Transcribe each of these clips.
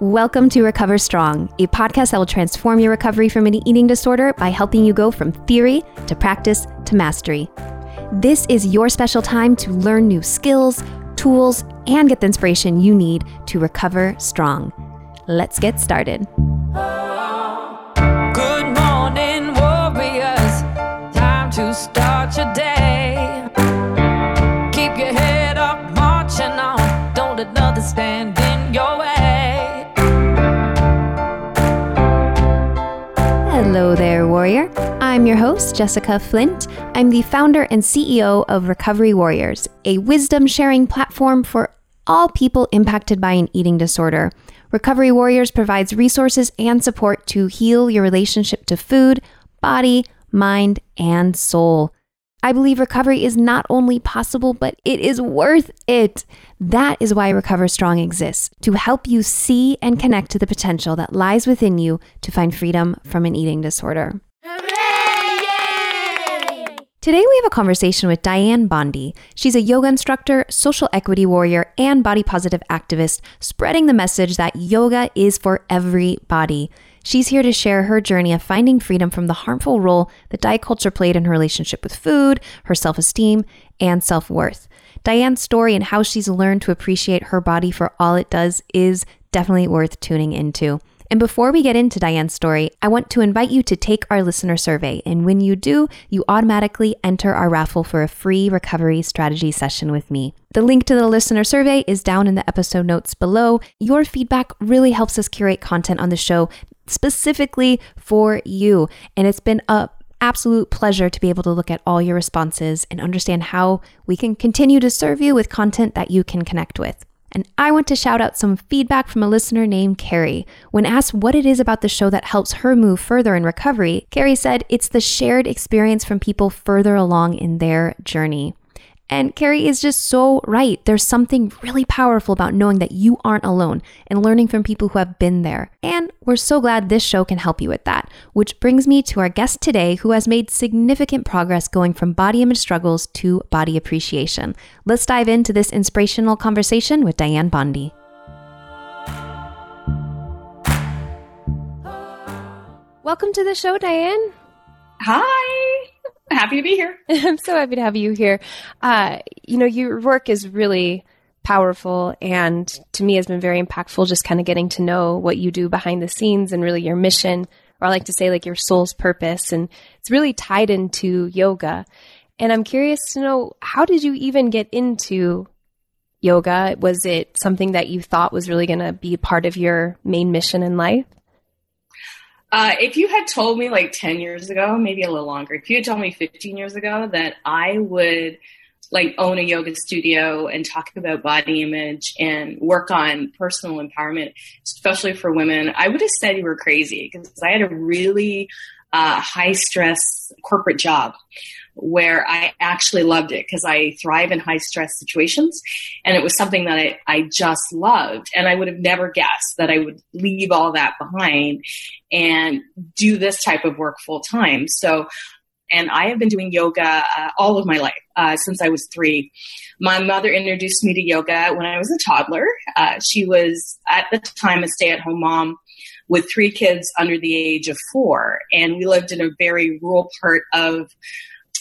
Welcome to Recover Strong, a podcast that will transform your recovery from an eating disorder by helping you go from theory to practice to mastery. This is your special time to learn new skills, tools, and get the inspiration you need to recover strong. Let's get started. Good morning, warriors. Time to start your day. Keep your head up, marching on. Don't let nothing stand in your way. Hello there, warrior. I'm your host, Jessica Flint. I'm the founder and CEO of Recovery Warriors, a wisdom-sharing platform for all people impacted by an eating disorder. Recovery Warriors provides resources and support to heal your relationship to food, body, mind, and soul. I believe recovery is not only possible, but it is worth it. That is why Recover Strong exists, to help you see and connect to the potential that lies within you to find freedom from an eating disorder. Hooray! Yay! Today we have a conversation with Dianne Bondy. She's a yoga instructor, social equity warrior, and body positive activist, spreading the message that yoga is for every body. She's here to share her journey of finding freedom from the harmful role that diet culture played in her relationship with food, her self-esteem, and self-worth. Dianne's story and how she's learned to appreciate her body for all it does is definitely worth tuning into. And before we get into Dianne's story, I want to invite you to take our listener survey. And when you do, you automatically enter our raffle for a free recovery strategy session with me. The link to the listener survey is down in the episode notes below. Your feedback really helps us curate content on the show specifically for you. And it's been an absolute pleasure to be able to look at all your responses and understand how we can continue to serve you with content that you can connect with. And I want to shout out some feedback from a listener named Carrie. When asked what it is about the show that helps her move further in recovery, Carrie said it's the shared experience from people further along in their journey. And Carrie is just so right. There's something really powerful about knowing that you aren't alone and learning from people who have been there. And we're so glad this show can help you with that, which brings me to our guest today, who has made significant progress going from body image struggles to body appreciation. Let's dive into this inspirational conversation with Dianne Bondy. Welcome to the show, Dianne. Hi. Happy to be here. I'm so happy to have you here. Your work is really powerful and to me has been very impactful, just kind of getting to know what you do behind the scenes and really your mission, or I like to say like your soul's purpose. And it's really tied into yoga. And I'm curious to know, how did you even get into yoga? Was it something that you thought was really going to be part of your main mission in life? If you had told me like 10 years ago, maybe a little longer, if you had told me 15 years ago that I would like own a yoga studio and talk about body image and work on personal empowerment, especially for women, I would have said you were crazy, because I had a really high stress corporate job where I actually loved it because I thrive in high stress situations. And it was something that I just loved. And I would have never guessed that I would leave all that behind and do this type of work full time. And I have been doing yoga all of my life, since I was 3. My mother introduced me to yoga when I was a toddler. She was at the time a stay-at-home mom with 3 kids under the age of 4. And we lived in a very rural part of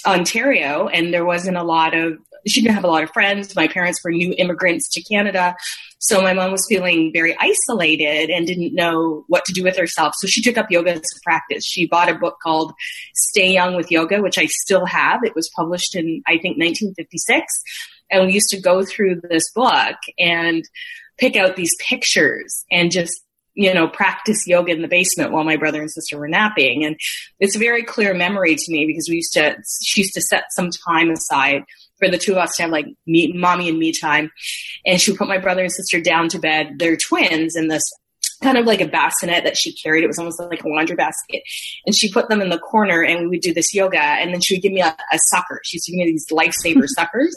Ontario, and there wasn't a lot of, she didn't have a lot of friends. My parents were new immigrants to Canada. So my mom was feeling very isolated and didn't know what to do with herself. So she took up yoga as a practice. She bought a book called Stay Young with Yoga, which I still have. It was published in, I think, 1956. And we used to go through this book and pick out these pictures and just, practice yoga in the basement while my brother and sister were napping. And it's a very clear memory to me because she used to set some time aside for the 2 of us to have like mommy and me time. And she would put my brother and sister down to bed. They're twins in this kind of like a bassinet that she carried. It was almost like a laundry basket. And she put them in the corner and we would do this yoga. And then she would give me a sucker. She used to give me these lifesaver suckers.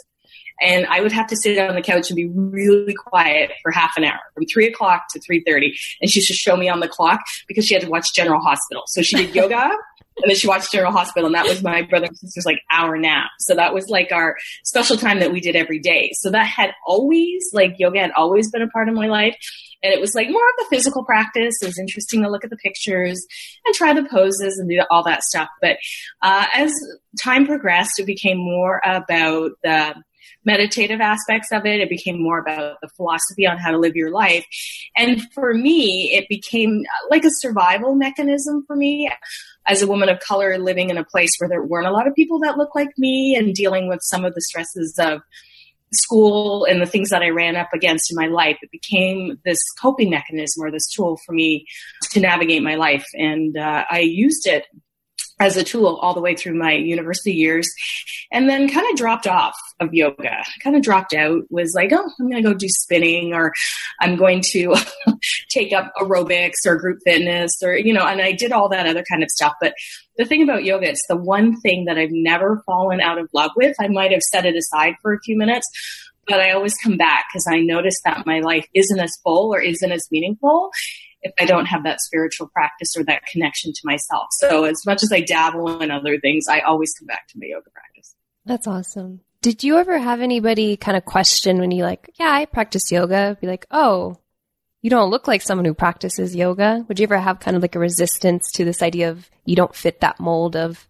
And I would have to sit on the couch and be really quiet for half an hour, from 3:00 to 3:30. And she used to show me on the clock because she had to watch General Hospital. So she did yoga And then she watched General Hospital, and that was my brother and sister's like hour nap. So that was like our special time that we did every day. So that had always, like, yoga had always been a part of my life. And it was like more of a physical practice. It was interesting to look at the pictures and try the poses and do all that stuff. But as time progressed, it became more about the meditative aspects of it. It became more about the philosophy on how to live your life. And for me, it became like a survival mechanism for me as a woman of color living in a place where there weren't a lot of people that looked like me and dealing with some of the stresses of school and the things that I ran up against in my life. It became this coping mechanism or this tool for me to navigate my life. And I used it as a tool all the way through my university years, and then kind of dropped off of yoga, kind of dropped out, was like, oh, I'm going to go do spinning, or I'm going to take up aerobics or group fitness, or, you know, and I did all that other kind of stuff. But the thing about yoga, it's the one thing that I've never fallen out of love with. I might have set it aside for a few minutes, but I always come back because I notice that my life isn't as full or isn't as meaningful if I don't have that spiritual practice or that connection to myself. So as much as I dabble in other things, I always come back to my yoga practice. That's awesome. Did you ever have anybody kind of question when you like, yeah, I practice yoga, be like, oh, you don't look like someone who practices yoga? Would you ever have kind of like a resistance to this idea of you don't fit that mold of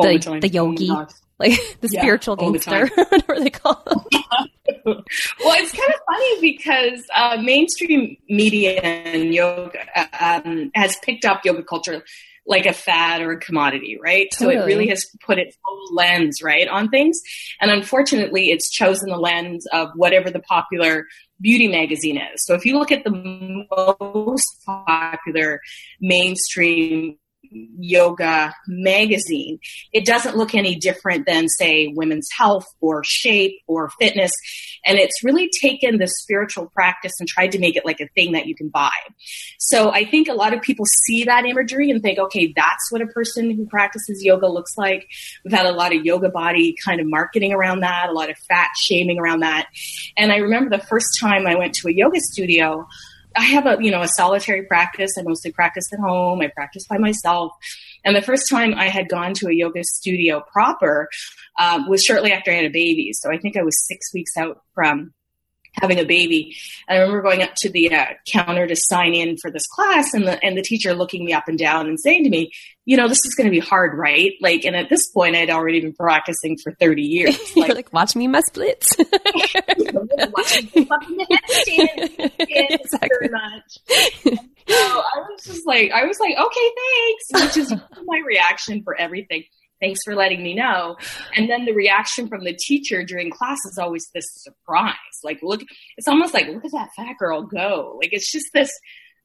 the yogi? Like the spiritual gangster, whatever they call them. Well, it's kind of funny because mainstream media and yoga has picked up yoga culture like a fad or a commodity, right? Totally. So it really has put its own lens, right, on things. And unfortunately, it's chosen the lens of whatever the popular beauty magazine is. So if you look at the most popular mainstream yoga magazine, it doesn't look any different than, say, Women's Health or Shape or Fitness. And it's really taken the spiritual practice and tried to make it like a thing that you can buy. So I think a lot of people see that imagery and think, okay, that's what a person who practices yoga looks like. We've had a lot of yoga body kind of marketing around that, a lot of fat shaming around that. And I remember the first time I went to a yoga studio, I have a solitary practice. I mostly practice at home. I practice by myself. And the first time I had gone to a yoga studio proper was shortly after I had a baby. So I think I was 6 weeks out from having a baby. And I remember going up to the counter to sign in for this class, and the teacher looking me up and down and saying to me, you know, this is going to be hard, right? Like, and at this point I'd already been practicing for 30 years. Like, you're like, watch me my splits. Exactly. So I was like, okay, thanks, which is my reaction for everything. Thanks for letting me know. And then the reaction from the teacher during class is always this surprise. Like, look, it's almost like, look at that fat girl go. Like, it's just this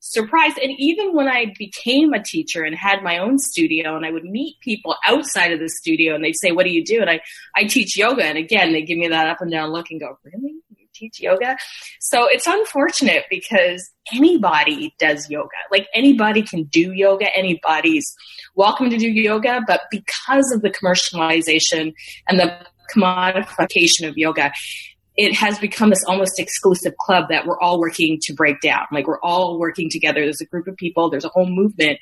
surprise. And even when I became a teacher and had my own studio, and I would meet people outside of the studio and they'd say, what do you do? And I teach yoga. And again, they give me that up and down look and go, really? You teach yoga? So it's unfortunate because anybody does yoga. Like, anybody can do yoga. Anybody's welcome to do yoga, but because of the commercialization and the commodification of yoga, it has become this almost exclusive club that we're all working to break down. Like, we're all working together. There's a group of people, there's a whole movement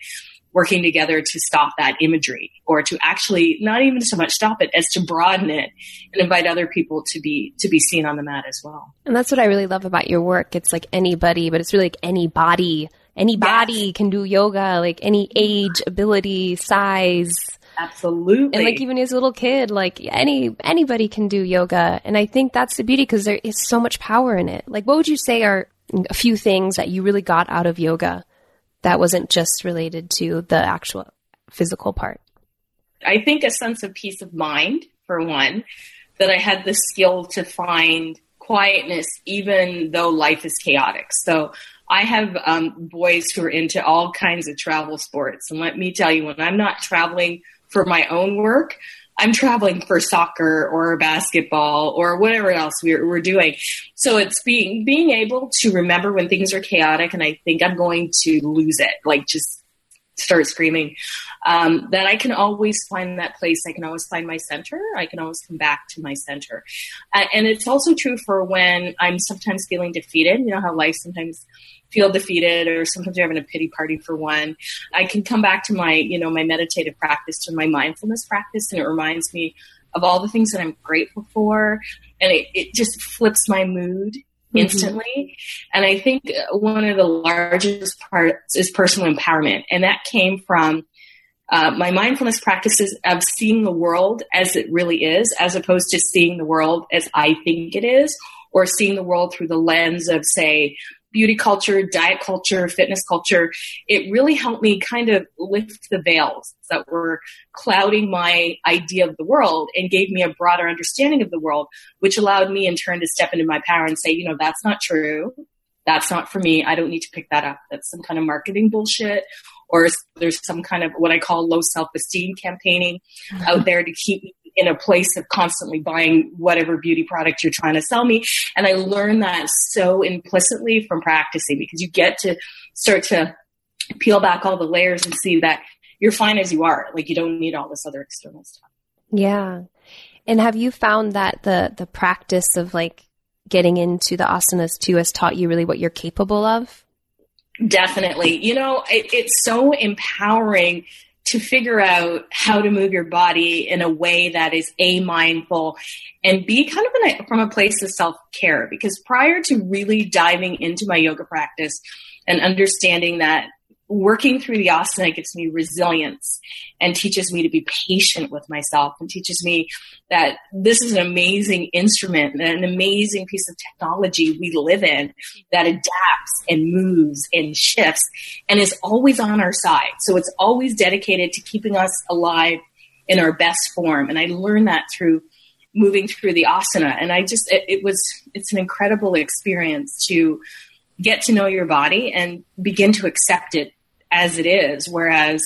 working together to stop that imagery, or to actually not even so much stop it as to broaden it and invite other people to be seen on the mat as well. And that's what I really love about your work. It's like anybody, but it's really like anybody yes. can do yoga, like any age, ability, size. Absolutely. And like, even as a little kid, like anybody can do yoga. And I think that's the beauty, because there is so much power in it. Like, what would you say are a few things that you really got out of yoga that wasn't just related to the actual physical part? I think a sense of peace of mind, for one, that I had the skill to find quietness, even though life is chaotic. So I have boys who are into all kinds of travel sports. And let me tell you, when I'm not traveling for my own work, I'm traveling for soccer or basketball or whatever else we're doing. So it's being able to remember when things are chaotic and I think I'm going to lose it. Like, just start screaming, that I can always find that place. I can always find my center. I can always come back to my center. And it's also true for when I'm sometimes feeling defeated. You know how life sometimes feel defeated, or sometimes you're having a pity party for one. I can come back to my, you know, my meditative practice, to my mindfulness practice. And it reminds me of all the things that I'm grateful for. And it just flips my mood instantly. Mm-hmm. And I think one of the largest parts is personal empowerment. And that came from my mindfulness practices of seeing the world as it really is, as opposed to seeing the world as I think it is, or seeing the world through the lens of, say, beauty culture, diet culture, fitness culture. It really helped me kind of lift the veils that were clouding my idea of the world and gave me a broader understanding of the world, which allowed me in turn to step into my power and say, you know, that's not true. That's not for me. I don't need to pick that up. That's some kind of marketing bullshit, or there's some kind of what I call low self-esteem campaigning out there to keep me in a place of constantly buying whatever beauty product you're trying to sell me. And I learned that so implicitly from practicing, because you get to start to peel back all the layers and see that you're fine as you are. Like, you don't need all this other external stuff. Yeah. And have you found that the practice of like getting into the asanas too has taught you really what you're capable of? Definitely. You know, it's so empowering to figure out how to move your body in a way that is A, mindful, and B, kind of from a place of self-care. Because prior to really diving into my yoga practice and understanding that working through the asana gives me resilience and teaches me to be patient with myself, and teaches me that this is an amazing instrument and an amazing piece of technology we live in that adapts and moves and shifts and is always on our side. So it's always dedicated to keeping us alive in our best form. And I learned that through moving through the asana. And I just, it's an incredible experience to get to know your body and begin to accept it as it is. Whereas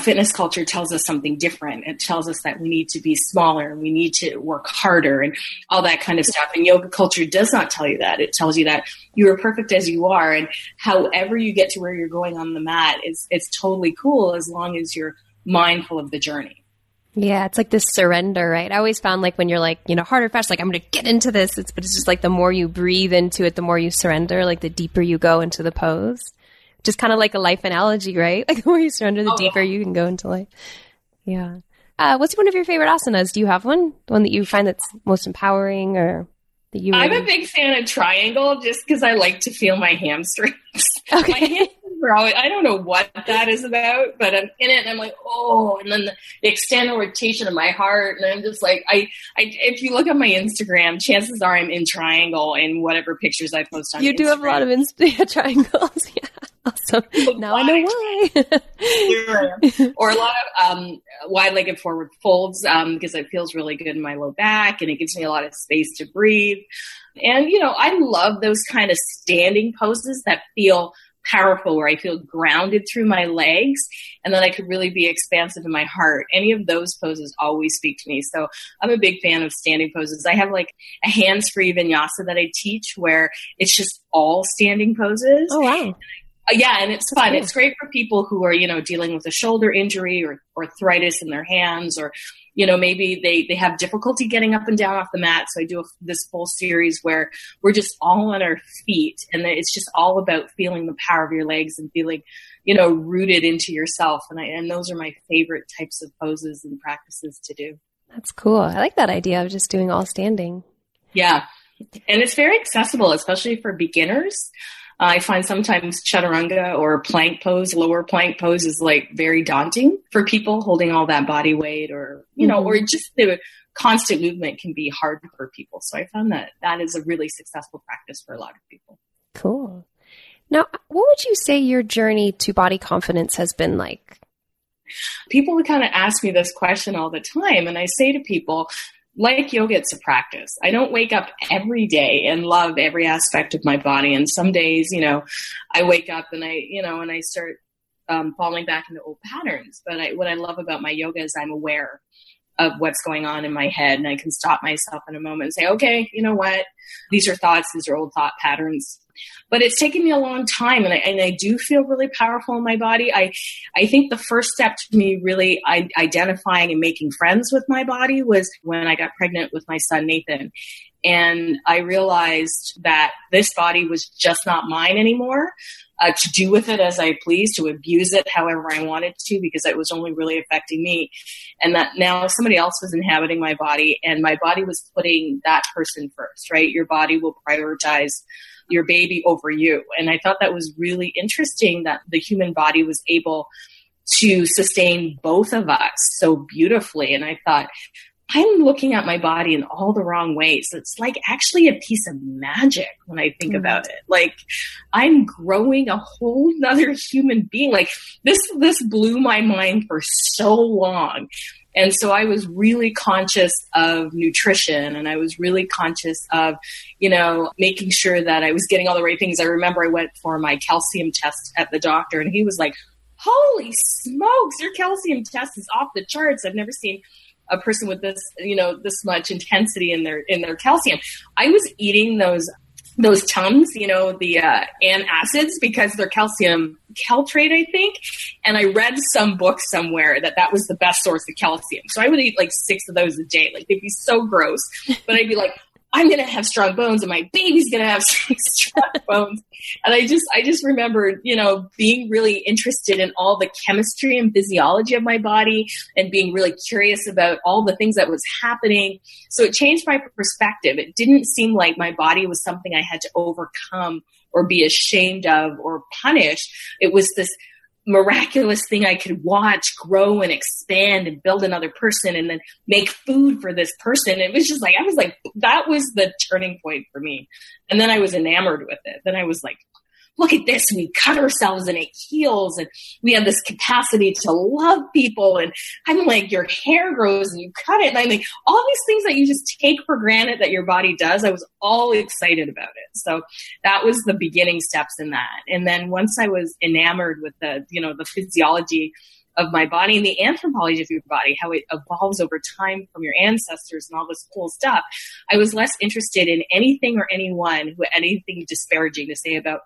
fitness culture tells us something different. It tells us that we need to be smaller and we need to work harder and all that kind of stuff. And yoga culture does not tell you that. It tells you that you are perfect as you are, and however you get to where you're going on the mat, it's totally cool as long as you're mindful of the journey. Yeah, it's like this surrender, right? I always found like when you're like, you know, harder, faster, like I'm going to get into this. But it's just like the more you breathe into it, the more you surrender, like the deeper you go into the pose. Just kind of like a life analogy, right? Like the more you surrender, the deeper you can go into life. Yeah. What's one of your favorite asanas? Do you have one? The one that you find that's most empowering, or that you really... I'm a big fan of triangle, just because I like to feel my hamstrings. Okay. My hamstrings are always, I don't know what that is about, but I'm in it and I'm like, oh, and then the external rotation of my heart. And I'm just like, if you look at my Instagram, chances are I'm in triangle in whatever pictures I post on Instagram. You do have a lot of triangles. Yeah. Awesome. Now I know why. Or a lot of wide-legged forward folds, because it feels really good in my low back and it gives me a lot of space to breathe. And, you know, I love those kind of standing poses that feel powerful, where I feel grounded through my legs and then I could really be expansive in my heart. Any of those poses always speak to me. So I'm a big fan of standing poses. I have like a hands-free vinyasa that I teach where it's just all standing poses. Oh, wow. Yeah, and it's fun. It's great for people who are, you know, dealing with a shoulder injury or arthritis in their hands, or, you know, maybe they have difficulty getting up and down off the mat. So I do this whole series where we're just all on our feet, and it's just all about feeling the power of your legs and feeling, you know, rooted into yourself. And those are my favorite types of poses and practices to do. That's cool. I like that idea of just doing all standing. Yeah. And it's very accessible, especially for beginners. I find sometimes chaturanga or plank pose, lower plank pose, is like very daunting for people holding all that body weight, or, you know, or just the constant movement can be hard for people. So I found that is a really successful practice for a lot of people. Cool. Now, what would you say your journey to body confidence has been like? People would kind of ask me this question all the time. And I say to people, like yoga, it's a practice. I don't wake up every day and love every aspect of my body. And some days, you know, I wake up and I start falling back into old patterns. But what I love about my yoga is I'm aware of what's going on in my head. And I can stop myself in a moment and say, okay, you know what? These are thoughts. These are old thought patterns. But it's taken me a long time, and I do feel really powerful in my body. I think the first step to me really identifying and making friends with my body was when I got pregnant with my son, Nathan. And I realized that this body was just not mine anymore, to do with it as I pleased, to abuse it however I wanted to, because it was only really affecting me. And that now somebody else was inhabiting my body, and my body was putting that person first, right? Your body will prioritize your baby over you. And I thought that was really interesting that the human body was able to sustain both of us so beautifully. And I thought, I'm looking at my body in all the wrong ways. It's like actually a piece of magic when I think about it. Like I'm growing a whole nother human being. Like this blew my mind for so long. And so I was really conscious of nutrition, and I was really conscious of, you know, making sure that I was getting all the right things. I remember I went for my calcium test at the doctor, and he was like, holy smokes, your calcium test is off the charts. I've never seen a person with this, you know, this much intensity in their calcium. I was eating those Tums, you know, the antacids, because they're calcium caltrate, I think. And I read some book somewhere that was the best source of calcium. So I would eat like 6 of those a day. Like they'd be so gross, but I'd be like, I'm going to have strong bones, and my baby's going to have strong bones. And I just remembered, you know, being really interested in all the chemistry and physiology of my body, and being really curious about all the things that was happening. So it changed my perspective. It didn't seem like my body was something I had to overcome or be ashamed of or punish. It was this miraculous thing I could watch grow and expand and build another person, and then make food for this person. It was just like, I was like, that was the turning point for me. And then I was enamored with it. Then I was like, look at this. We cut ourselves and it heals. And we have this capacity to love people. And I'm like, your hair grows and you cut it. And I'm like, all these things that you just take for granted that your body does, I was all excited about it. So that was the beginning steps in that. And then once I was enamored with the, you know, the physiology of my body and the anthropology of your body, how it evolves over time from your ancestors and all this cool stuff, I was less interested in anything or anyone who had anything disparaging to say about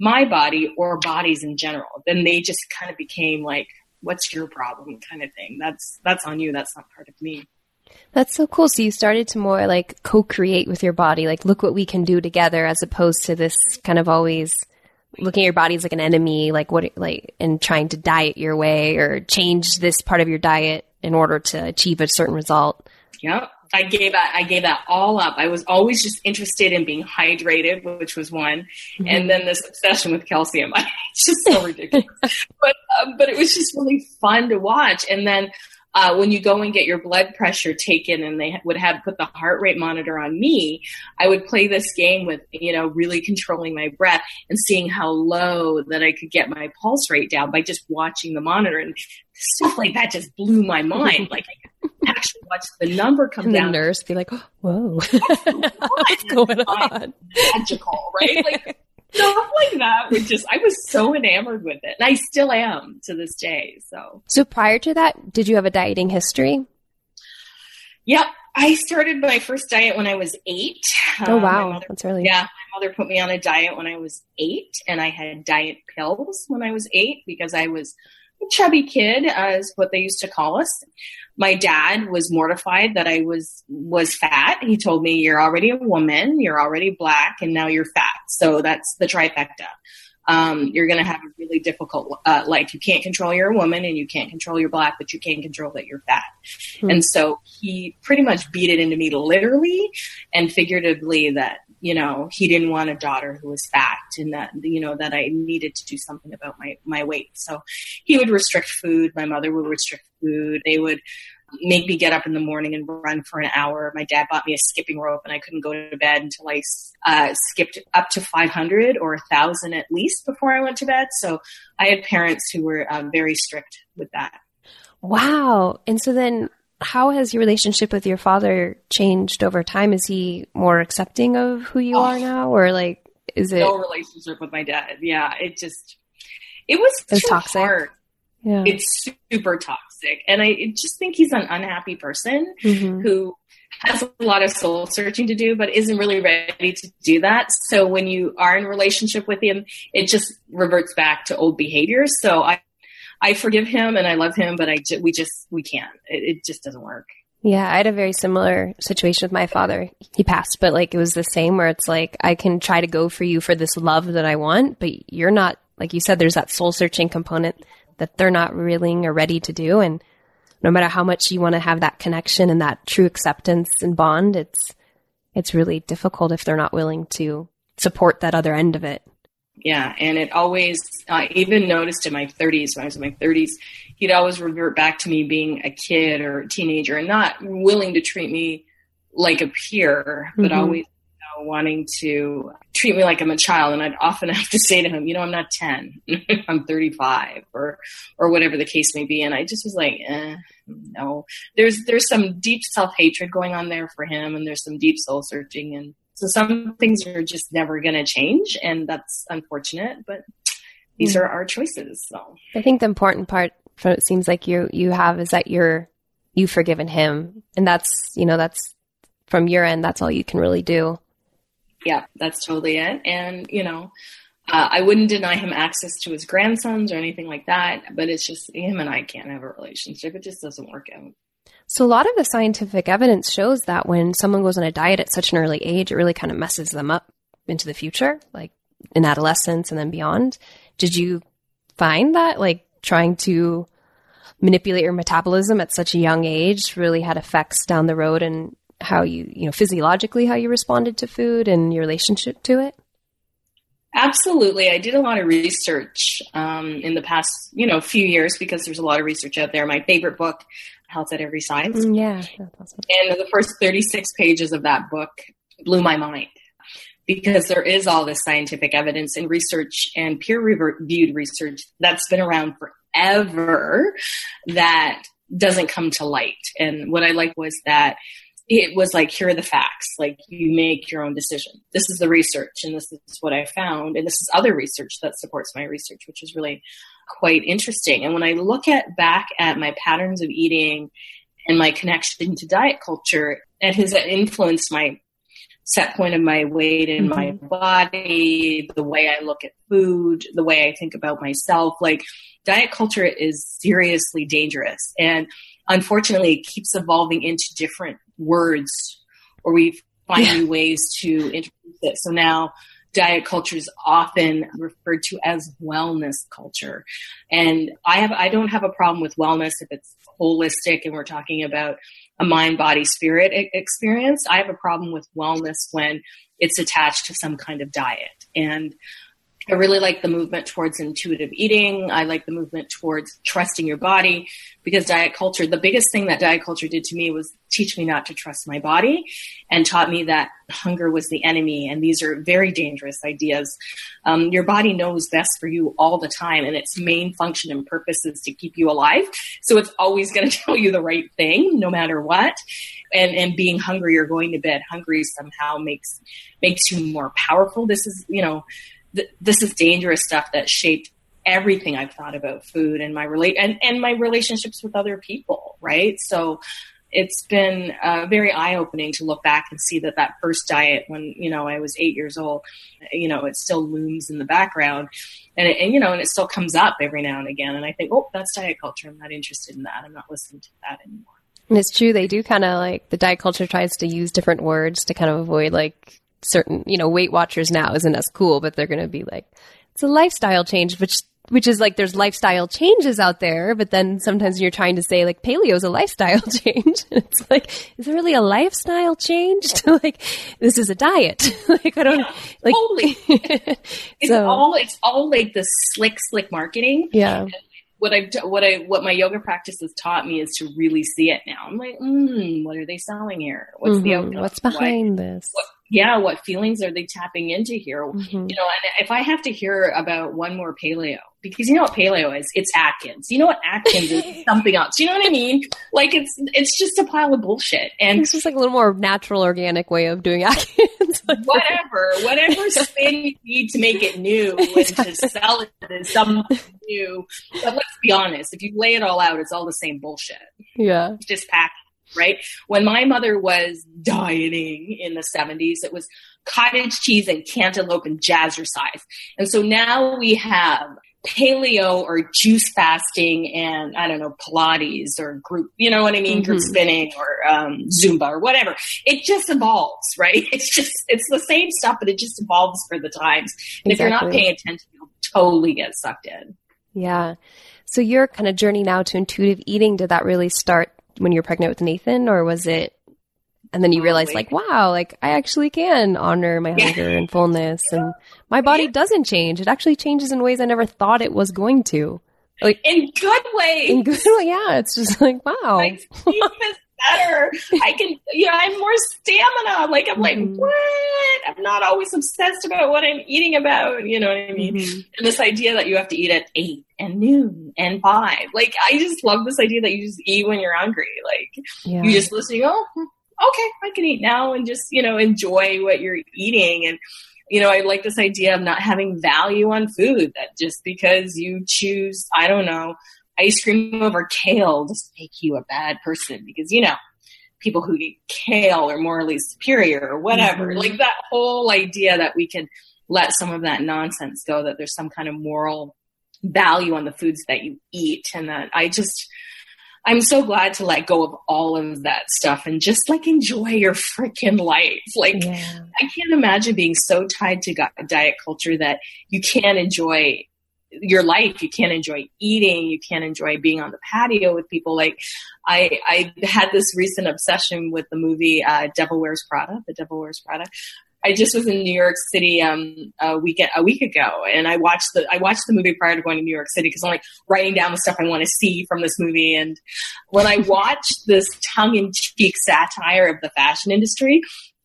my body or bodies in general. Then they just kind of became like, what's your problem kind of thing. That's on you. That's not part of me. That's so cool. So you started to more like co-create with your body, like look what we can do together, as opposed to this kind of always looking at your body as like an enemy, like what, like, and trying to diet your way or change this part of your diet in order to achieve a certain result. Yep. I gave that all up. I was always just interested in being hydrated, which was one. Mm-hmm. And then this obsession with calcium. It's just so ridiculous. But it was just really fun to watch. And then when you go and get your blood pressure taken, and they would have put the heart rate monitor on me, I would play this game with, you know, really controlling my breath and seeing how low that I could get my pulse rate down by just watching the monitor. And stuff like that just blew my mind. Like I actually watched the number come and down. The nurse be like, whoa, what's going on? Magical, right? Like stuff like that was just, I was so enamored with it. And I still am to this day. So prior to that, did you have a dieting history? Yep. I started my first diet when I was 8. Oh, wow. My mother, that's early. Yeah. My mother put me on a diet when I was 8, and I had diet pills when I was 8 because I was a chubby kid, is what they used to call us. My dad was mortified that I was fat. He told me, you're already a woman, you're already black, and now you're fat. So that's the trifecta. You're going to have a really difficult life. You can't control you're a woman, and you can't control you're black, but you can control that you're fat. Mm-hmm. And so he pretty much beat it into me literally and figuratively that, you know, he didn't want a daughter who was fat, and that, you know, that I needed to do something about my weight. So he would restrict food. My mother would restrict food. They would make me get up in the morning and run for an hour. My dad bought me a skipping rope, and I couldn't go to bed until I skipped up to 500 or 1,000 at least before I went to bed. So I had parents who were very strict with that. Wow. And so then how has your relationship with your father changed over time? Is he more accepting of who you are now? Or like, is it? No relationship with my dad. Yeah. It was toxic. Hard. Yeah. It's super toxic. And I just think he's an unhappy person who has a lot of soul searching to do, but isn't really ready to do that. So when you are in relationship with him, it just reverts back to old behaviors. So I forgive him and I love him, but we can't. It just doesn't work. Yeah, I had a very similar situation with my father. He passed, but like it was the same where it's like, I can try to go for you for this love that I want, but you're not, like you said, there's that soul searching component that they're not willing or ready to do. And no matter how much you want to have that connection and that true acceptance and bond, it's really difficult if they're not willing to support that other end of it. Yeah. And it always, I even noticed in my 30s, when I was in my 30s, he'd always revert back to me being a kid or a teenager and not willing to treat me like a peer, but always wanting to treat me like I'm a child. And I'd often have to say to him, you know, I'm not 10, I'm 35 or whatever the case may be. And I just was like, no, there's some deep self-hatred going on there for him. And there's some deep soul searching. And so some things are just never going to change. And that's unfortunate, but these are our choices. So I think the important part from it seems like you have is that you've forgiven him. And that's, you know, that's from your end, that's all you can really do. Yeah, that's totally it. And, you know, I wouldn't deny him access to his grandsons or anything like that, but it's just him and I can't have a relationship. It just doesn't work out. So a lot of the scientific evidence shows that when someone goes on a diet at such an early age, it really kind of messes them up into the future, like in adolescence and then beyond. Did you find that like trying to manipulate your metabolism at such a young age really had effects down the road and how you know, physiologically, how you responded to food and your relationship to it? Absolutely. I did a lot of research in the past, you know, few years because there's a lot of research out there. My favorite book, Health at Every Size. Yeah. That's awesome. And the first 36 pages of that book blew my mind because there is all this scientific evidence and research and peer-reviewed research that's been around forever that doesn't come to light. And what I like was that it was like, here are the facts. Like, you make your own decision. This is the research, and this is what I found, and this is other research that supports my research, which is really quite interesting. And when I look back at my patterns of eating and my connection to diet culture, and has influenced my set point of my weight and my body, the way I look at food, the way I think about myself, like, diet culture is seriously dangerous. And unfortunately, it keeps evolving into different words, or we find new ways to introduce it. So now diet culture is often referred to as wellness culture. And I don't have a problem with wellness if it's holistic and we're talking about a mind, body, spirit experience. I have a problem with wellness when it's attached to some kind of diet. And I really like the movement towards intuitive eating. I like the movement towards trusting your body, because diet culture, the biggest thing that diet culture did to me was teach me not to trust my body, and taught me that hunger was the enemy. And these are very dangerous ideas. Your body knows best for you all the time, and its main function and purpose is to keep you alive. So it's always going to tell you the right thing, no matter what. And being hungry or going to bed hungry somehow makes you more powerful. This is, you know, this is dangerous stuff that shaped everything I've thought about food and my relationships with other people. Right. So it's been very eye opening to look back and see that first diet when, you know, I was 8 years old, you know, it still looms in the background and it still comes up every now and again. And I think, oh, that's diet culture. I'm not interested in that. I'm not listening to that anymore. And it's true. They do kind of like, the diet culture tries to use different words to kind of avoid like, certain, you know, Weight Watchers now isn't as cool, but they're going to be like, it's a lifestyle change, which is like, there's lifestyle changes out there, but then sometimes you're trying to say like paleo is a lifestyle change. It's like, is it really a lifestyle change? Like, this is a diet. Like, I don't like. Totally. It's all like the slick marketing. Yeah. What my yoga practice has taught me is to really see it now. I'm like, what are they selling here? What's the outcome? What's behind this? What feelings are they tapping into here? You know, and if I have to hear about one more paleo, because you know what paleo is, it's Atkins. You know what Atkins is? Something else. You know what I mean? Like it's just a pile of bullshit. And it's just like a little more natural, organic way of doing Atkins. whatever spin you need to make it new and to sell it as something new. But let's be honest, if you lay it all out, it's all the same bullshit. Yeah. It's just packed, right? When my mother was dieting in the 70s, it was cottage cheese and cantaloupe and jazzercise. And so now we have paleo or juice fasting and, I don't know, Pilates or group, you know what I mean? Mm-hmm. Group spinning or Zumba or whatever. It just evolves, right? It's the same stuff, but it just evolves for the times. And exactly. If you're not paying attention, you'll totally get sucked in. Yeah. So your kind of journey now to intuitive eating, did that really start when you were pregnant with Nathan, or was it, and then you realized like, wow, like I actually can honor my hunger and fullness, and my body doesn't change. It actually changes in ways I never thought it was going to. Like in good ways. In good ways. Yeah. It's just like, wow. My sleep is better. I can, you know, I have more stamina. Like I'm like, what? I'm not always obsessed about what I'm eating about. You know what I mean? Mm-hmm. And this idea that you have to eat at 8 and noon and 5. Like, I just love this idea that you just eat when you're hungry. Like you just listen, you go, oh, okay, I can eat now and just, you know, enjoy what you're eating. And, you know, I like this idea of not having value on food, that just because you choose, I don't know, ice cream over kale doesn't make you a bad person because, you know, people who eat kale are morally superior or whatever. Mm-hmm. Like that whole idea that we can let some of that nonsense go, that there's some kind of moral value on the foods that you eat. And that I'm so glad to let go of all of that stuff and just like enjoy your freaking life. Like I can't imagine being so tied to diet culture that you can't enjoy your life. You can't enjoy eating. You can't enjoy being on the patio with people. Like I had this recent obsession with the movie, The Devil Wears Prada. I just was in New York City a week ago, and I watched the movie prior to going to New York City because I'm like writing down the stuff I want to see from this movie. And when I watched this tongue-in-cheek satire of the fashion industry,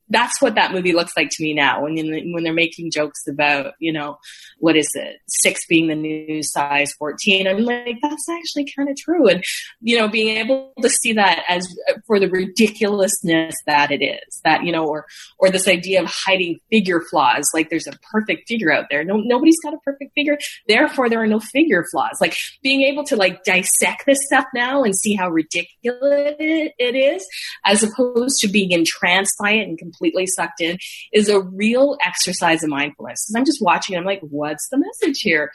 that's what that movie looks like to me now. When they're making jokes about, you know, what is it, 6 being the new size 14, I'm like, that's actually kind of true. And, you know, being able to see that as for the ridiculousness that it is, that, you know, or this idea of hiding figure flaws, like there's a perfect figure out there. No, nobody's got a perfect figure. Therefore, there are no figure flaws. Like being able to like dissect this stuff now and see how ridiculous it is, as opposed to being entranced by it and completely sucked in, is a real exercise of mindfulness. Because I'm just watching and I'm like, what's the message here?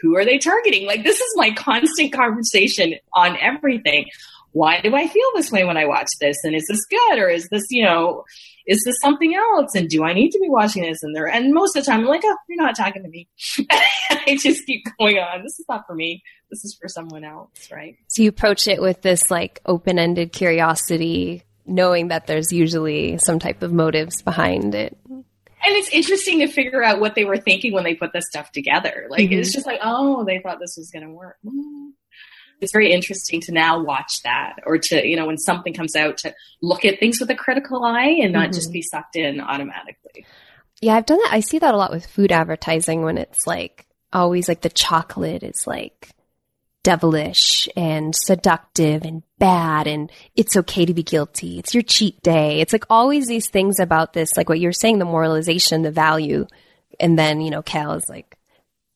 Who are they targeting? Like, this is my constant conversation on everything. Why do I feel this way when I watch this? And is this good? Or is this, you know, is this something else? And do I need to be watching this? And most of the time I'm like, oh, you're not talking to me. I just keep going on. This is not for me. This is for someone else, right? So you approach it with this like open-ended curiosity, knowing that there's usually some type of motives behind it. And it's interesting to figure out what they were thinking when they put this stuff together. Like, it's just like, oh, they thought this was going to work. It's very interesting to now watch that, or to, you know, when something comes out, to look at things with a critical eye and not just be sucked in automatically. Yeah, I've done that. I see that a lot with food advertising, when it's like always like the chocolate is like devilish and seductive and bad, and it's okay to be guilty. It's your cheat day. It's like always these things about this, like what you're saying, the moralization, the value. And then, you know, kale is like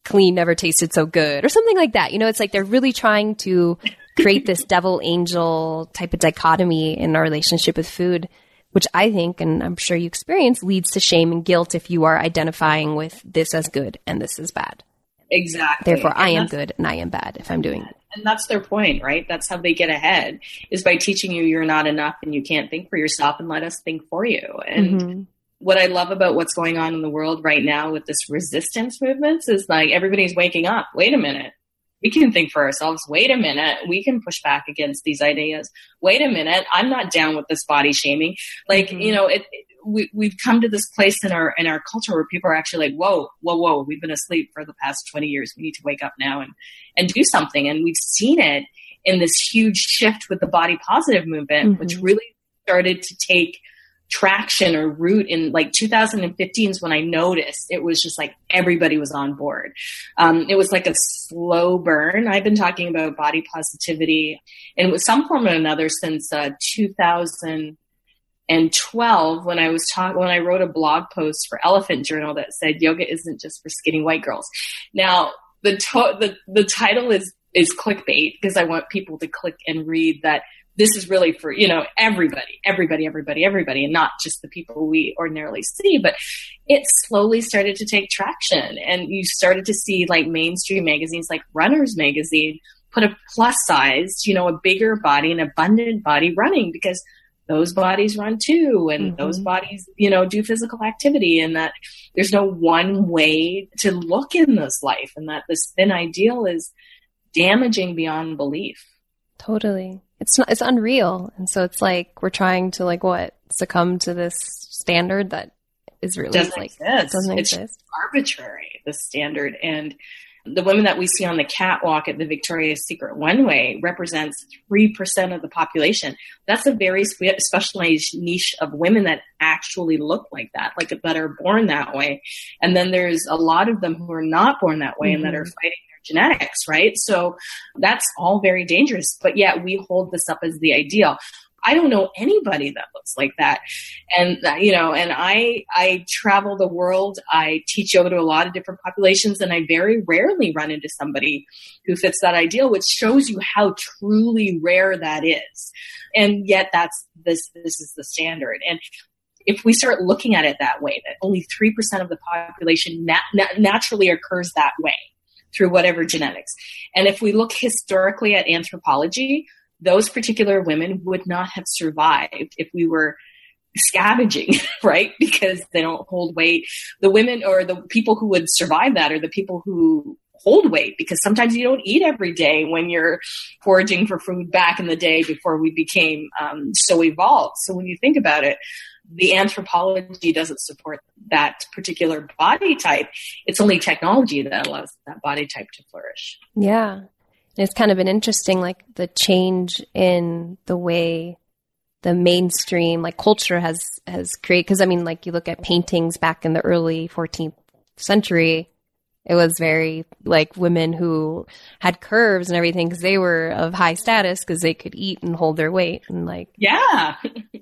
clean, never tasted so good or something like that. You know, it's like they're really trying to create this devil angel type of dichotomy in our relationship with food, which I think, and I'm sure you experience, leads to shame and guilt if you are identifying with this as good and this is bad. Exactly. Therefore, I am good and I am bad if I'm doing it. And that's their point, right? That's how they get ahead, is by teaching you you're not enough and you can't think for yourself, and let us think for you. And what I love about what's going on in the world right now with this resistance movements is like everybody's waking up. Wait a minute. We can think for ourselves. Wait a minute. We can push back against these ideas. Wait a minute. I'm not down with this body shaming. Like, you know, We've come to this place in our culture where people are actually like, whoa, we've been asleep for the past 20 years. We need to wake up now and do something. And we've seen it in this huge shift with the body positive movement, which really started to take traction or root in like 2015 is when I noticed it was just like everybody was on board. It was like a slow burn. I've been talking about body positivity and with some form or another since 2000. and 12 when I was when I wrote a blog post for Elephant Journal that said yoga isn't just for skinny white girls. Now the title is clickbait because I want people to click and read that this is really for, you know, everybody, and not just the people we ordinarily see. But it slowly started to take traction, and you started to see like mainstream magazines like Runner's Magazine put a plus size, you know, a bigger body, an abundant body running, because those bodies run too. And mm-hmm. those bodies, you know, do physical activity, and that there's no one way to look in this life, and that this thin ideal is damaging beyond belief. Totally. It's unreal. And so it's like, we're trying to succumb to this standard that is really doesn't exist. It's arbitrary, the standard. And the women that we see on the catwalk at the Victoria's Secret One-Way represents 3% of the population. That's a very specialized niche of women that actually look like that, that are born that way. And then there's a lot of them who are not born that way mm-hmm. and that are fighting genetics, right? So that's all very dangerous, but yet we hold this up as the ideal. I don't know anybody that looks like that. And, you know, and I travel the world. I teach yoga to a lot of different populations, and I very rarely run into somebody who fits that ideal, which shows you how truly rare that is. And yet that's this is the standard. And if we start looking at it that way, that only 3% of the population naturally occurs that way, through whatever genetics. And if we look historically at anthropology, those particular women would not have survived if we were scavenging, right? Because they don't hold weight. The women or the people who would survive that are the people who hold weight, because sometimes you don't eat every day when you're foraging for food back in the day before we became so evolved. So when you think about it, the anthropology doesn't support that particular body type. It's only technology that allows that body type to flourish. Yeah. And it's kind of been interesting, the change in the way the mainstream, culture has created. Cause you look at paintings back in the early 14th century, it was very women who had curves and everything because they were of high status because they could eat and hold their weight. And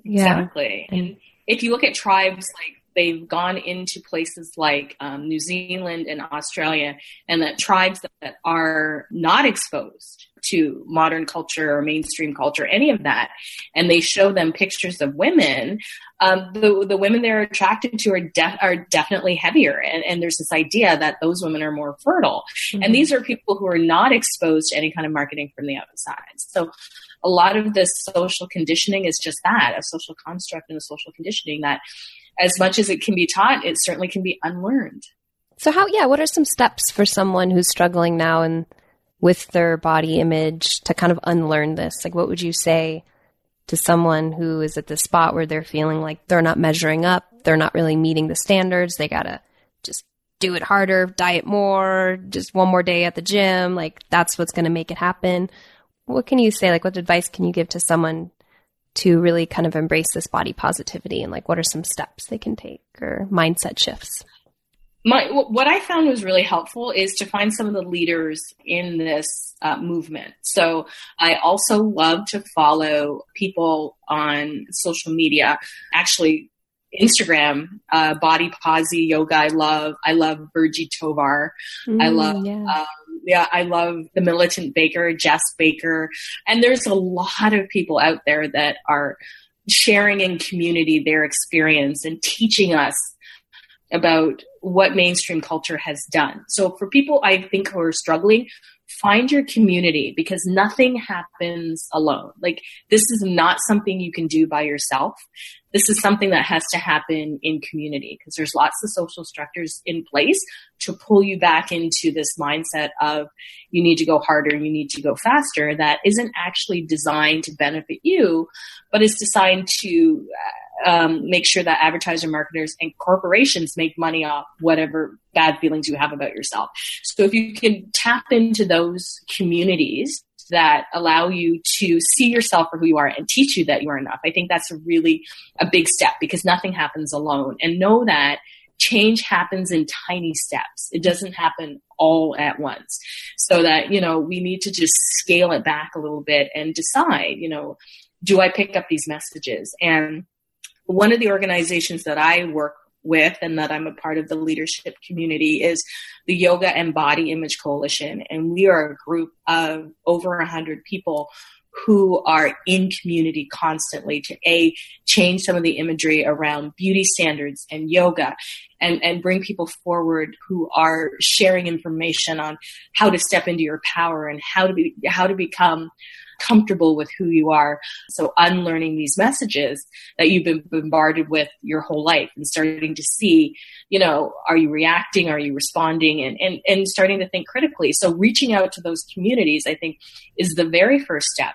exactly. And if you look at tribes, they've gone into places like New Zealand and Australia, and that tribes that are not exposed to modern culture or mainstream culture, any of that, and they show them pictures of women, the women they're attracted to are definitely heavier. And there's this idea that those women are more fertile. Mm-hmm. And these are people who are not exposed to any kind of marketing from the outside. So a lot of this social conditioning is just that, a social construct and a social conditioning that, as much as it can be taught, it certainly can be unlearned. So what are some steps for someone who's struggling now and with their body image to kind of unlearn this? What would you say to someone who is at the spot where they're feeling like they're not measuring up, they're not really meeting the standards, they got to just do it harder, diet more, just one more day at the gym, that's what's going to make it happen. What can you say, what advice can you give to someone to really kind of embrace this body positivity, and what are some steps they can take or mindset shifts? What I found was really helpful is to find some of the leaders in this movement. So I also love to follow people on social media, actually Instagram, Body Posi Yoga. I love Virgie Tovar. I love The Militant Baker, Jess Baker. And there's a lot of people out there that are sharing in community their experience and teaching us about what mainstream culture has done. So for people, I think, who are struggling, find your community, because nothing happens alone. This is not something you can do by yourself. This is something that has to happen in community, because there's lots of social structures in place to pull you back into this mindset of you need to go harder, you need to go faster, that isn't actually designed to benefit you, but is designed to make sure that advertiser marketers and corporations make money off whatever bad feelings you have about yourself. So if you can tap into those communities that allow you to see yourself for who you are and teach you that you are enough, I think that's a big step, because nothing happens alone. And know that change happens in tiny steps. It doesn't happen all at once. So that, we need to just scale it back a little bit and decide, do I pick up these messages and One of the organizations that I work with and that I'm a part of the leadership community is the Yoga and Body Image Coalition. And we are a group of over 100 people who are in community constantly to change some of the imagery around beauty standards and yoga and bring people forward who are sharing information on how to step into your power and how to become comfortable with who you are. So unlearning these messages that you've been bombarded with your whole life and starting to see, you know, are you reacting? Are you responding? And starting to think critically. So reaching out to those communities, I think, is the very first step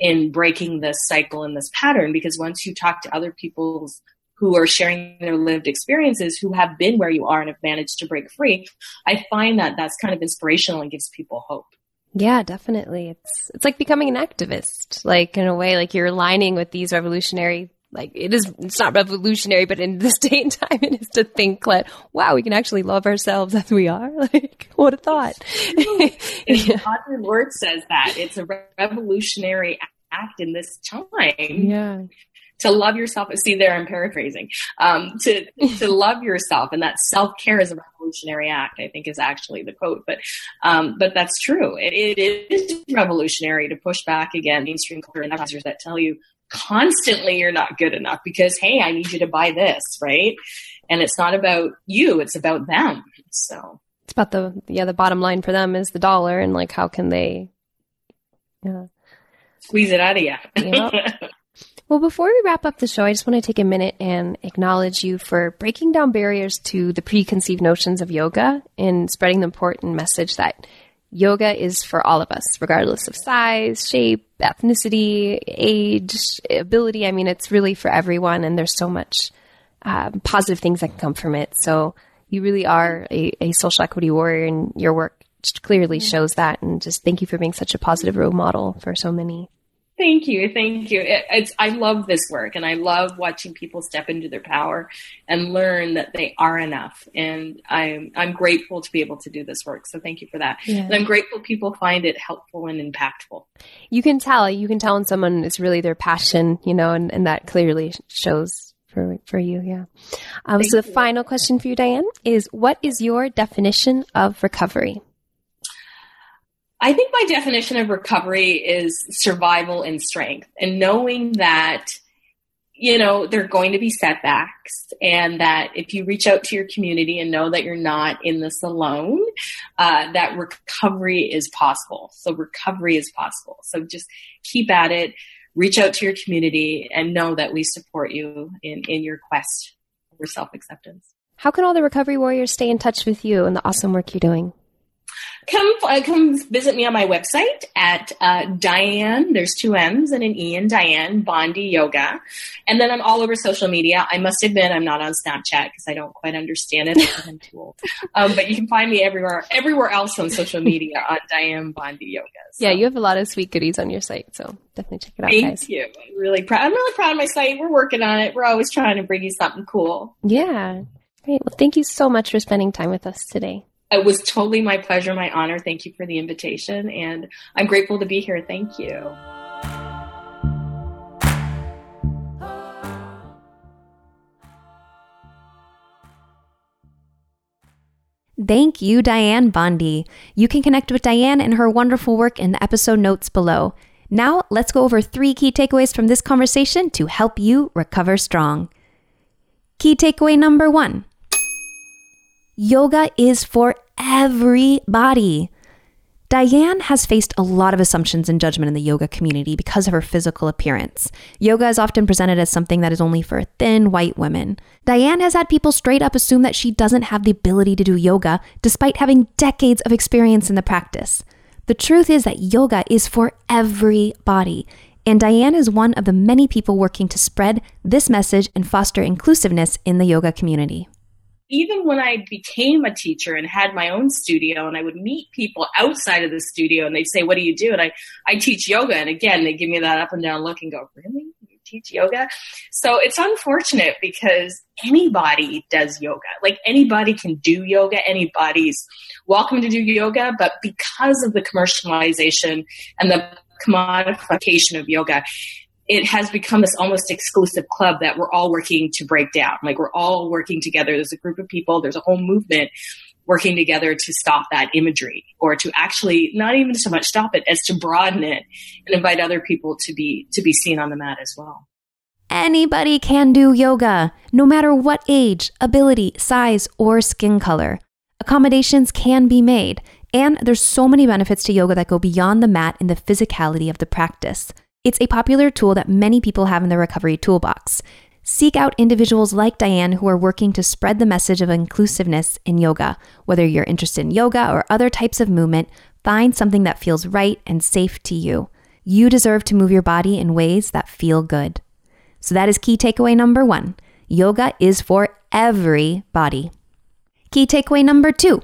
in breaking this cycle and this pattern, because once you talk to other people who are sharing their lived experiences, who have been where you are and have managed to break free, I find that that's kind of inspirational and gives people hope. Yeah, definitely. It's like becoming an activist, like in a way, like you're aligning with these revolutionary, like it's not revolutionary, but in this day and time, it is to think that, wow, we can actually love ourselves as we are. Like, what a thought. The modern word says that it's a revolutionary act in this time. Yeah. To love yourself. See there, I'm paraphrasing, to love yourself. And that self-care is a revolutionary act, I think, is actually the quote, but that's true. It is revolutionary to push back again, mainstream culture and advisors that tell you constantly you're not good enough because, hey, I need you to buy this. Right. And it's not about you, it's about them. So it's about the bottom line for them is the dollar and like, how can they squeeze it out of you? Yeah. Well, before we wrap up the show, I just want to take a minute and acknowledge you for breaking down barriers to the preconceived notions of yoga and spreading the important message that yoga is for all of us, regardless of size, shape, ethnicity, age, ability. I mean, it's really for everyone, and there's so much positive things that can come from it. So you really are a social equity warrior, and your work clearly shows that. And just thank you for being such a positive role model for so many. Thank you. Thank you. I love this work, and I love watching people step into their power and learn that they are enough. And I'm grateful to be able to do this work. So thank you for that. Yeah. And I'm grateful people find it helpful and impactful. You can tell when someone is really their passion, you know, and that clearly shows for you. Yeah. So the final question for you, Dianne, is what is your definition of recovery? I think my definition of recovery is survival and strength, and knowing that, you know, there are going to be setbacks, and that if you reach out to your community and know that you're not in this alone, that recovery is possible. So recovery is possible. So just keep at it, reach out to your community, and know that we support you in your quest for self-acceptance. How can all the recovery warriors stay in touch with you and the awesome work you're doing? Come visit me on my website at Dianne, there's two M's and an E in Dianne, Bondy Yoga. And then I'm all over social media. I must admit I'm not on Snapchat because I don't quite understand it. I'm too old. But you can find me everywhere else on social media on Dianne Bondy Yoga. So. Yeah, you have a lot of sweet goodies on your site, so definitely check it out, guys. Thank you. I'm really proud of my site. We're working on it. We're always trying to bring you something cool. Yeah. Great. Well, thank you so much for spending time with us today. It was totally my pleasure, my honor. Thank you for the invitation, and I'm grateful to be here. Thank you. Thank you, Dianne Bondy. You can connect with Dianne and her wonderful work in the episode notes below. Now, let's go over 3 key takeaways from this conversation to help you recover strong. Key takeaway number 1. Yoga is for everybody. Dianne has faced a lot of assumptions and judgment in the yoga community because of her physical appearance. Yoga is often presented as something that is only for thin white women. Dianne has had people straight up assume that she doesn't have the ability to do yoga, despite having decades of experience in the practice. The truth is that yoga is for everybody, and Dianne is one of the many people working to spread this message and foster inclusiveness in the yoga community. Even when I became a teacher and had my own studio, and I would meet people outside of the studio and they'd say, what do you do? And I teach yoga. And again, they give me that up and down look and go, really? You teach yoga? So it's unfortunate because anybody does yoga. Like anybody can do yoga. Anybody's welcome to do yoga. But because of the commercialization and the commodification of yoga, it has become this almost exclusive club that we're all working to break down. Like, we're all working together. There's a group of people, there's a whole movement working together to stop that imagery, or to actually not even so much stop it as to broaden it and invite other people to be seen on the mat as well. Anybody can do yoga, no matter what age, ability, size, or skin color. Accommodations can be made, and there's so many benefits to yoga that go beyond the mat and the physicality of the practice. It's a popular tool that many people have in their recovery toolbox. Seek out individuals like Dianne who are working to spread the message of inclusiveness in yoga. Whether you're interested in yoga or other types of movement, find something that feels right and safe to you. You deserve to move your body in ways that feel good. So that is key takeaway number 1. Yoga is for every body. Key takeaway number 2.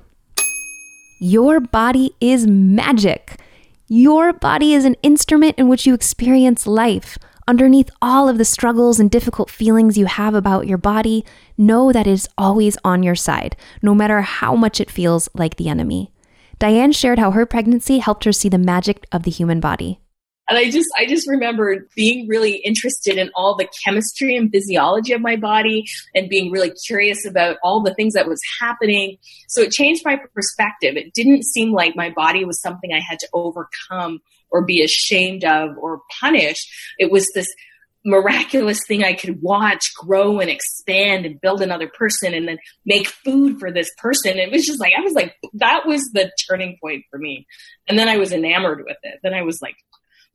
Your body is magic. Your body is an instrument in which you experience life. Underneath all of the struggles and difficult feelings you have about your body, know that it is always on your side, no matter how much it feels like the enemy. Dianne shared how her pregnancy helped her see the magic of the human body. And I just remembered being really interested in all the chemistry and physiology of my body, and being really curious about all the things that was happening. So it changed my perspective. It didn't seem like my body was something I had to overcome or be ashamed of or punish. It was this miraculous thing I could watch grow and expand and build another person and then make food for this person. It was just like, I was like, that was the turning point for me. And then I was enamored with it. Then I was like,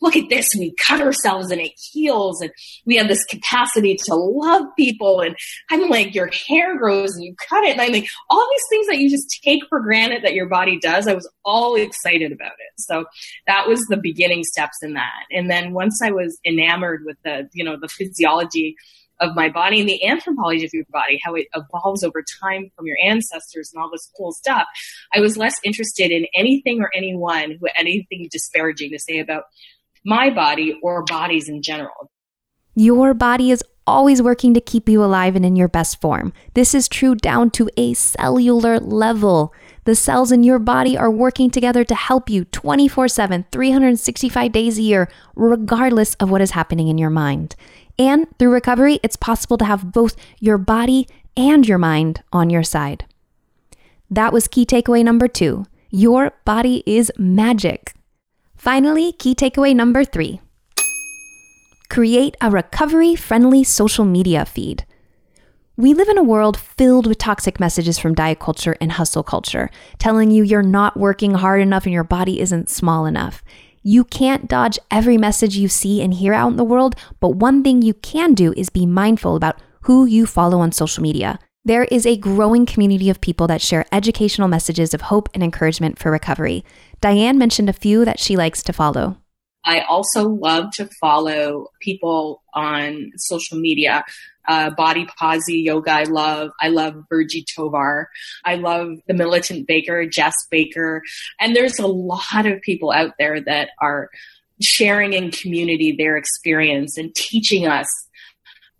look at this, we cut ourselves and it heals, and we have this capacity to love people. And I'm like, your hair grows and you cut it. And I'm like, all these things that you just take for granted that your body does, I was all excited about it. So that was the beginning steps in that. And then once I was enamored with the physiology of my body and the anthropology of your body, how it evolves over time from your ancestors and all this cool stuff, I was less interested in anything or anyone who had anything disparaging to say about my body or bodies in general. Your body is always working to keep you alive and in your best form. This is true down to a cellular level. The cells in your body are working together to help you 24/7, 365 days a year, regardless of what is happening in your mind. And through recovery, it's possible to have both your body and your mind on your side. That was key takeaway number 2. Your body is magic. Finally, key takeaway number 3. Create a recovery-friendly social media feed. We live in a world filled with toxic messages from diet culture and hustle culture, telling you you're not working hard enough and your body isn't small enough. You can't dodge every message you see and hear out in the world, but one thing you can do is be mindful about who you follow on social media. There is a growing community of people that share educational messages of hope and encouragement for recovery. Dianne mentioned a few that she likes to follow. I also love to follow people on social media. Body Posi Yoga I love Virgie Tovar. I love The Militant Baker, Jess Baker. And there's a lot of people out there that are sharing in community their experience and teaching us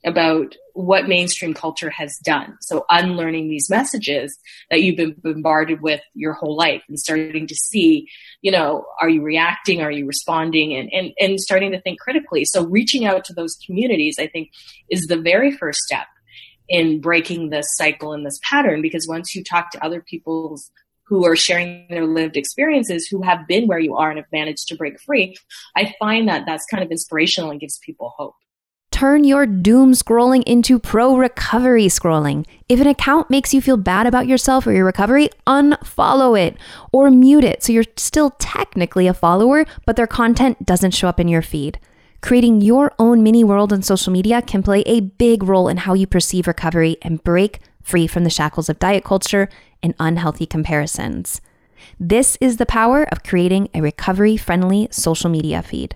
about what mainstream culture has done. So unlearning these messages that you've been bombarded with your whole life, and starting to see, are you reacting? Are you responding? And starting to think critically. So reaching out to those communities, I think, is the very first step in breaking this cycle and this pattern, because once you talk to other people who are sharing their lived experiences, who have been where you are and have managed to break free, I find that that's kind of inspirational and gives people hope. Turn your doom scrolling into pro-recovery scrolling. If an account makes you feel bad about yourself or your recovery, unfollow it or mute it so you're still technically a follower, but their content doesn't show up in your feed. Creating your own mini world on social media can play a big role in how you perceive recovery and break free from the shackles of diet culture and unhealthy comparisons. This is the power of creating a recovery-friendly social media feed.